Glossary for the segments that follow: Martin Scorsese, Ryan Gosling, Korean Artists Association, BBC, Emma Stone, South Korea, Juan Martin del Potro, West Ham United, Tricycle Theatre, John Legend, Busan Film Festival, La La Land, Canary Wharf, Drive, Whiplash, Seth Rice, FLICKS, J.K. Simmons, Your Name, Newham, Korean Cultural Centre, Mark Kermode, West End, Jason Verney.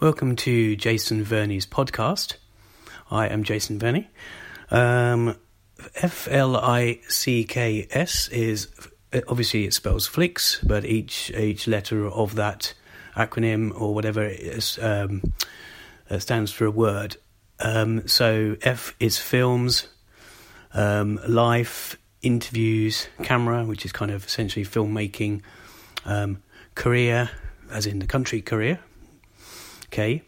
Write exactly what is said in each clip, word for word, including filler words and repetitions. Welcome to Jason Verney's podcast. I am Jason Verney. Um, F L I C K S is, obviously it spells flicks, but each each letter of that acronym or whatever it is, um, stands for a word. Um, so F is films, um, life, interviews, camera, which is kind of essentially filmmaking, um, Korea, as in the country Korea, okay,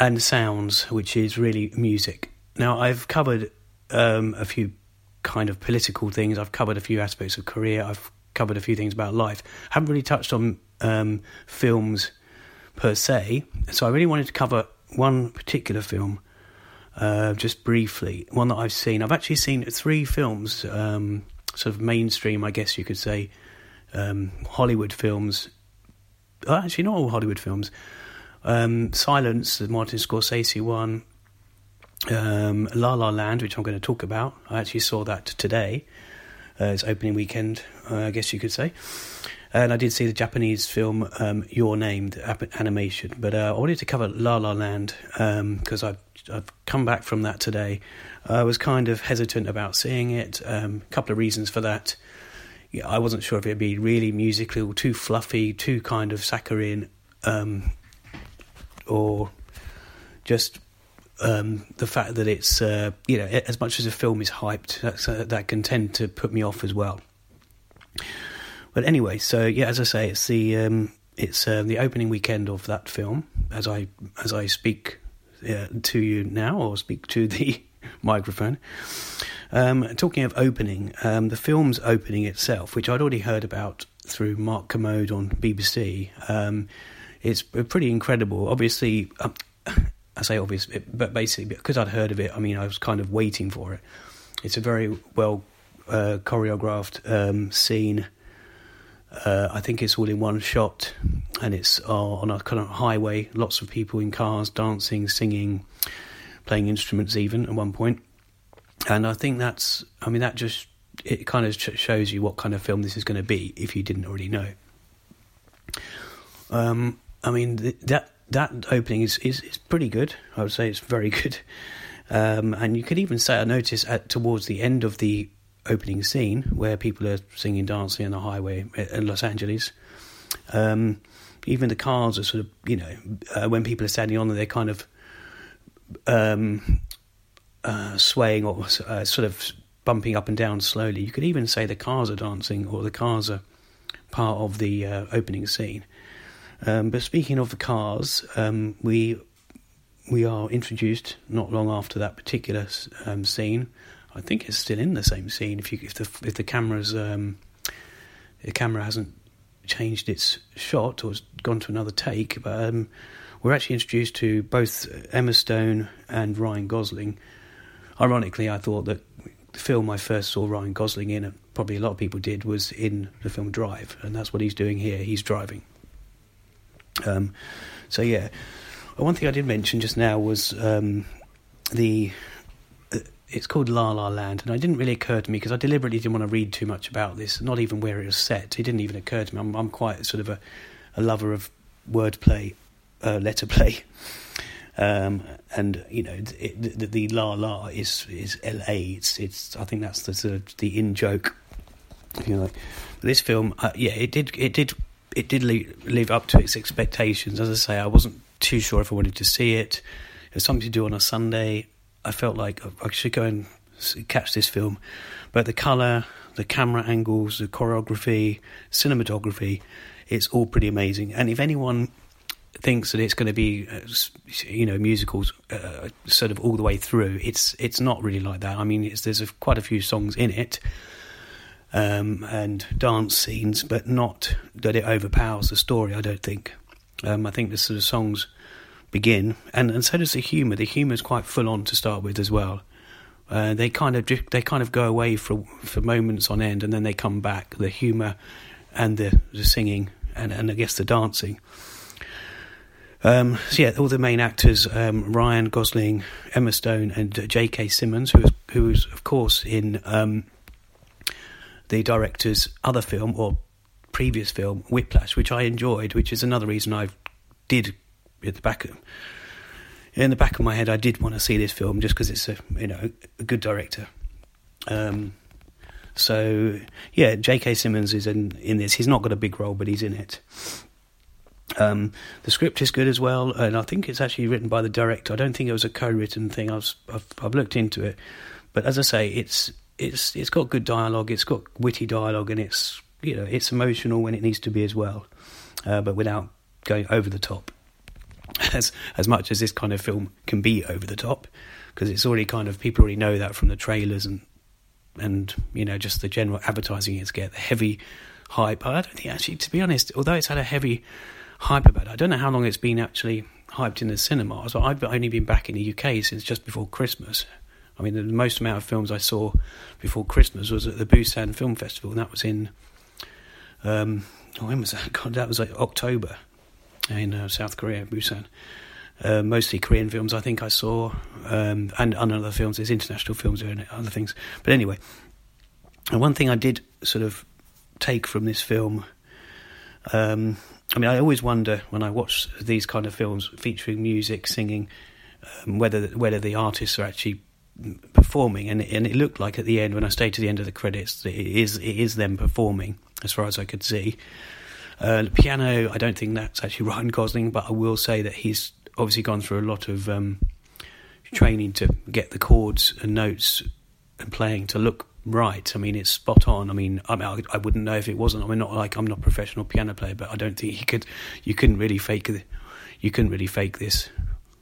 and sounds, which is really music. Now, I've covered um, a few kind of political things. I've covered a few aspects of Korea. I've covered a few things about life. I haven't really touched on um, films per se, so I really wanted to cover one particular film uh, just briefly, one that I've seen. I've actually seen three films, um, sort of mainstream, I guess you could say, um, Hollywood films. Oh, actually, not all Hollywood films. Um, Silence, the Martin Scorsese one. Um, La La Land, which I'm going to talk about. I actually saw that today. Uh, it's opening weekend, uh, I guess you could say. And I did see the Japanese film um, Your Name, the animation. But uh, I wanted to cover La La Land because um, I've, I've come back from that today. I was kind of hesitant about seeing it. Um, a couple of reasons for that. Yeah, I wasn't sure if it'd be really musical, too fluffy, too kind of saccharine, um, or just um, the fact that it's, uh, you know, as much as a film is hyped, that's, uh, that can tend to put me off as well. But anyway, so yeah, as I say, it's the um, it's um, the opening weekend of that film. As I as I speak uh, to you now, or speak to the microphone. Um, talking of opening, um, the film's opening itself, which I'd already heard about through Mark Kermode on B B C, um, it's pretty incredible. Obviously, um, I say obvious, but basically because I'd heard of it, I mean, I was kind of waiting for it. It's a very well uh, choreographed um, scene. Uh, I think it's all in one shot, and it's uh, on a kind of highway, lots of people in cars dancing, singing, playing instruments even at one point. And I think that's, I mean, that just, it kind of shows you what kind of film this is going to be if you didn't already know. Um, I mean, th- that that opening is, is, is pretty good. I would say it's very good. Um, and you could even say, I noticed at, towards the end of the opening scene where people are singing, dancing on the highway in Los Angeles, um, even the cars are sort of, you know, uh, when people are standing on them, they're kind of um, uh, swaying or uh, sort of bumping up and down slowly. You could even say the cars are dancing or the cars are part of the uh, opening scene. Um, but speaking of the cars, um, we we are introduced not long after that particular um, scene. I think it's still in the same scene. If you if the if the camera's um, the camera hasn't changed its shot or has gone to another take, but um, we're actually introduced to both Emma Stone and Ryan Gosling. Ironically, I thought that the film I first saw Ryan Gosling in, and probably a lot of people did, was in the film Drive, and that's what he's doing here. He's driving. Um, so yeah, one thing I did mention just now was um, the uh, it's called La La Land, and it didn't really occur to me because I deliberately didn't want to read too much about this, not even where it was set. It didn't even occur to me. I'm, I'm quite sort of a, a lover of wordplay, uh, letter play, um, and you know it, the, the La La is is L A. It's it's I think that's the sort of the in joke, you know. This film, uh, yeah, it did it did. It did live up to its expectations. As I say, I wasn't too sure if I wanted to see it. It was something to do on a Sunday. I felt like I should go and catch this film. But the colour, the camera angles, the choreography, cinematography, it's all pretty amazing. And if anyone thinks that it's going to be, you know, musicals uh, sort of all the way through, it's it's not really like that. I mean, it's, there's a, quite a few songs in it. Um, and dance scenes, but not that it overpowers the story, I don't think. Um, I think the sort of songs begin, and, and so does the humour. The humour is quite full on to start with as well. Uh, they kind of they kind of go away for for moments on end, and then they come back. The humour and the, the singing and, and I guess the dancing. Um, so yeah, all the main actors: um, Ryan Gosling, Emma Stone, and J K Simmons, who who is of course in. Um, the director's other film or previous film, Whiplash, which I enjoyed, which is another reason I did in the back of, in the back of my head, I did want to see this film just because it's a you know a good director. Um, so yeah, J K. Simmons is in, in this. He's not got a big role, but he's in it. Um, the script is good as well, and I think it's actually written by the director. I don't think it was a co-written thing. I've I've, I've looked into it, but as I say, it's it's it's got good dialogue. It's got witty dialogue, and it's you know it's emotional when it needs to be as well, uh, but without going over the top. As as much as this kind of film can be over the top, because it's already kind of people already know that from the trailers and and you know just the general advertising it's get the heavy hype. I don't think actually, to be honest, although it's had a heavy hype about it. I don't know how long it's been actually hyped in the cinema. So I've only been back in the U K since just before Christmas. I mean, the most amount of films I saw before Christmas was at the Busan Film Festival, and that was in um, oh, when was that? God, that was like October in uh, South Korea, Busan. Uh, mostly Korean films, I think I saw, um, and, and other films. There's international films and other things. But anyway, and one thing I did sort of take from this film. Um, I mean, I always wonder when I watch these kind of films featuring music, singing, um, whether whether the artists are actually performing. And and it looked like at the end, when I stayed to the end of the credits, that it is it is them performing, as far as I could see. Uh, the piano, I don't think that's actually Ryan Gosling, but I will say that he's obviously gone through a lot of um, training to get the chords and notes and playing to look right. I mean, it's spot on. I mean, I, mean, I, I wouldn't know if it wasn't. I mean, not like I'm not a professional piano player, but I don't think he could. You couldn't really fake it. You couldn't really fake this,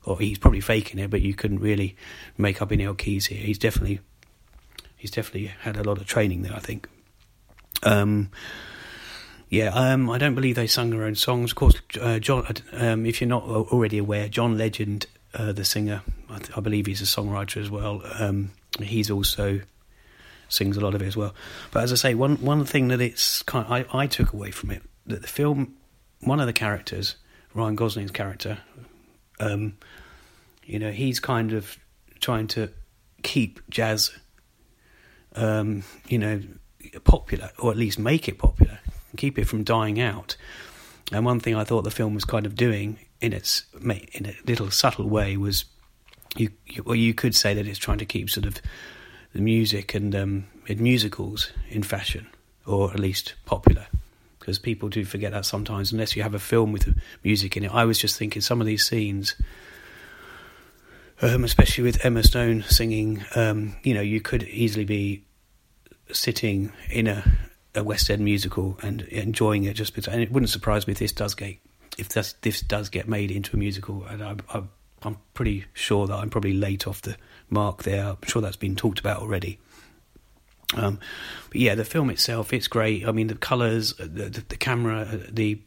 or he's probably faking it, but you couldn't really make up any old keys here. He's definitely, he's definitely had a lot of training there, I think. Um, yeah, um, I don't believe they sung their own songs. Of course, uh, John. Um, if you're not already aware, John Legend, uh, the singer, I, th- I believe he's a songwriter as well. Um, he's also sings a lot of it as well. But as I say, one one thing that it's kind of, I, I took away from it, that the film, one of the characters, Ryan Gosling's character, um, you know, he's kind of trying to keep jazz, um, you know, popular, or at least make it popular, keep it from dying out. And one thing I thought the film was kind of doing in its in a little subtle way was, you, you well, you could say that it's trying to keep sort of the music and um, in musicals in fashion, or at least popular, because people do forget that sometimes, unless you have a film with music in it. I was just thinking some of these scenes, um, especially with Emma Stone singing, um, you know, you could easily be sitting in a, a West End musical and enjoying it just because, and it wouldn't surprise me if this does get, if this, this does get made into a musical, and I, I I'm pretty sure that I'm probably late off the mark there. I'm sure that's been talked about already. Um, but yeah, the film itself, it's great. I mean, the colours, the, the, the camera, the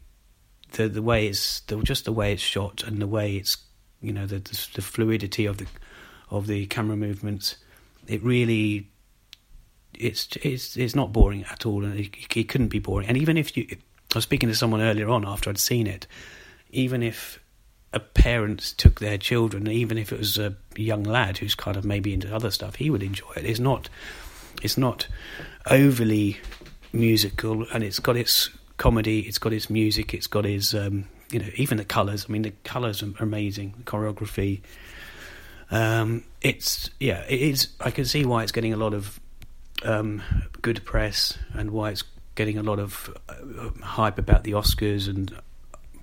the the way it's the, just the way it's shot, and the way it's you know the, the the fluidity of the of the camera movements. It really, it's it's it's not boring at all, and it, it couldn't be boring. And even if you, I was speaking to someone earlier on after I'd seen it, even if a parents took their children, even if it was a young lad who's kind of maybe into other stuff, he would enjoy it. It's not, it's not overly musical, and it's got its comedy, it's got its music, it's got its, um, you know, even the colours. I mean, the colours are amazing, the choreography. Um, it's, yeah, it is, I can see why it's getting a lot of um, good press, and why it's getting a lot of uh, hype about the Oscars and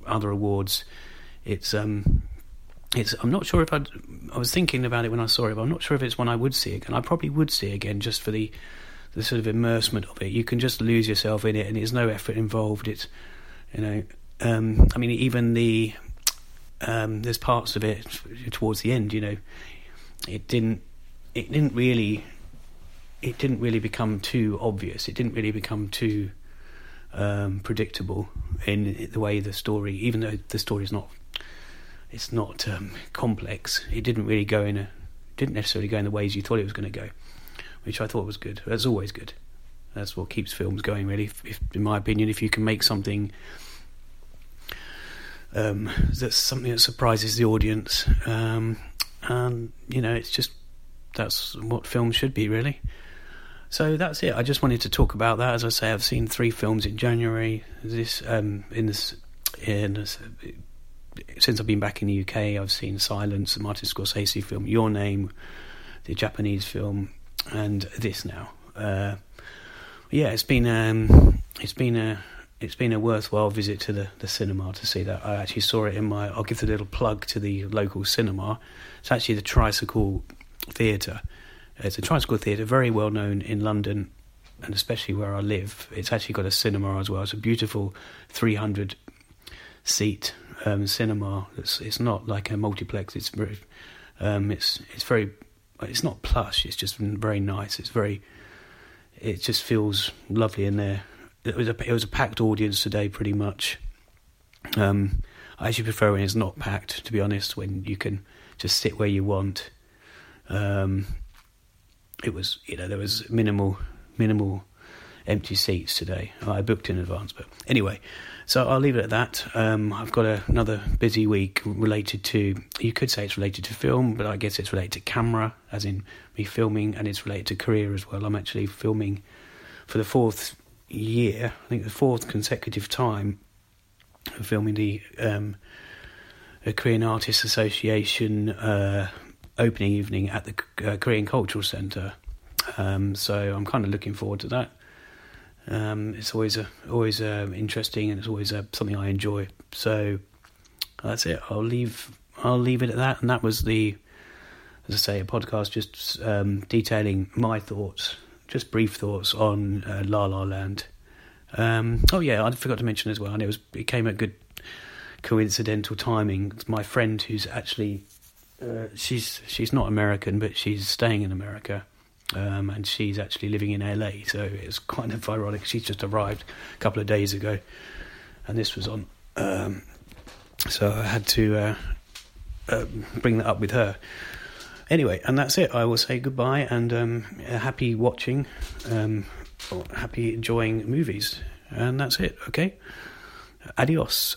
other awards. It's um, it's. I'm not sure if I'd, I was thinking about it when I saw it, but I'm not sure if it's one I would see again. I probably would see again just for the, the sort of immersement of it. You can just lose yourself in it, and there's no effort involved. It's, you know, um, I mean, even the um, there's parts of it towards the end. You know, it didn't, it didn't really, it didn't really become too obvious. It didn't really become too um, predictable in the way the story, even though the story is not. It's not um, complex. It didn't really go in a, didn't necessarily go in the ways you thought it was going to go, which I thought was good. That's always good. That's what keeps films going, really. If, if, in my opinion, if you can make something um, that's something that surprises the audience, um, and you know, it's just that's what films should be, really. So that's it. I just wanted to talk about that. As I say, I've seen three films in January. This um, in this in this. since I've been back in the U K, I've seen Silence, the Martin Scorsese film, Your Name, the Japanese film, and this now. Uh, yeah, it's been um, it's been a it's been a worthwhile visit to the, the cinema to see that. I actually saw it in my. I'll give a little plug to the local cinema. It's actually the Tricycle Theatre. It's a Tricycle Theatre, very well known in London, and especially where I live. It's actually got a cinema as well. It's a beautiful three hundred seat um, cinema. It's it's not like a multiplex. It's very, um, it's it's very. It's not plush. It's just very nice. It's very. It just feels lovely in there. It was a it was a packed audience today, pretty much. Um, I actually prefer when it's not packed, to be honest. When you can just sit where you want. Um, it was you know there was minimal. minimal empty seats today. I booked in advance, but anyway, so I'll leave it at that. Um, I've got a, another busy week related to, you could say it's related to film, but I guess it's related to camera, as in me filming, and it's related to career as well. I'm actually filming for the fourth year, I think the fourth consecutive time, filming the um, Korean Artists Association uh, opening evening at the uh, Korean Cultural Centre. Um, so I'm kind of looking forward to that. Um, it's always a, always a interesting, and it's always a, something I enjoy. So that's it. I'll leave. I'll leave it at that. And that was the, as I say, a podcast just um, detailing my thoughts, just brief thoughts on uh, La La Land. Um, oh yeah, I forgot to mention as well, and it was it came at good coincidental timing. It's my friend who's actually uh, she's she's not American, but she's staying in America. Um, and she's actually living in L A, so it's kind of ironic. She's just arrived a couple of days ago, and this was on. Um, so I had to uh, uh, bring that up with her. Anyway, and that's it. I will say goodbye, and um, happy watching, um, happy enjoying movies, and that's it. Okay, adios.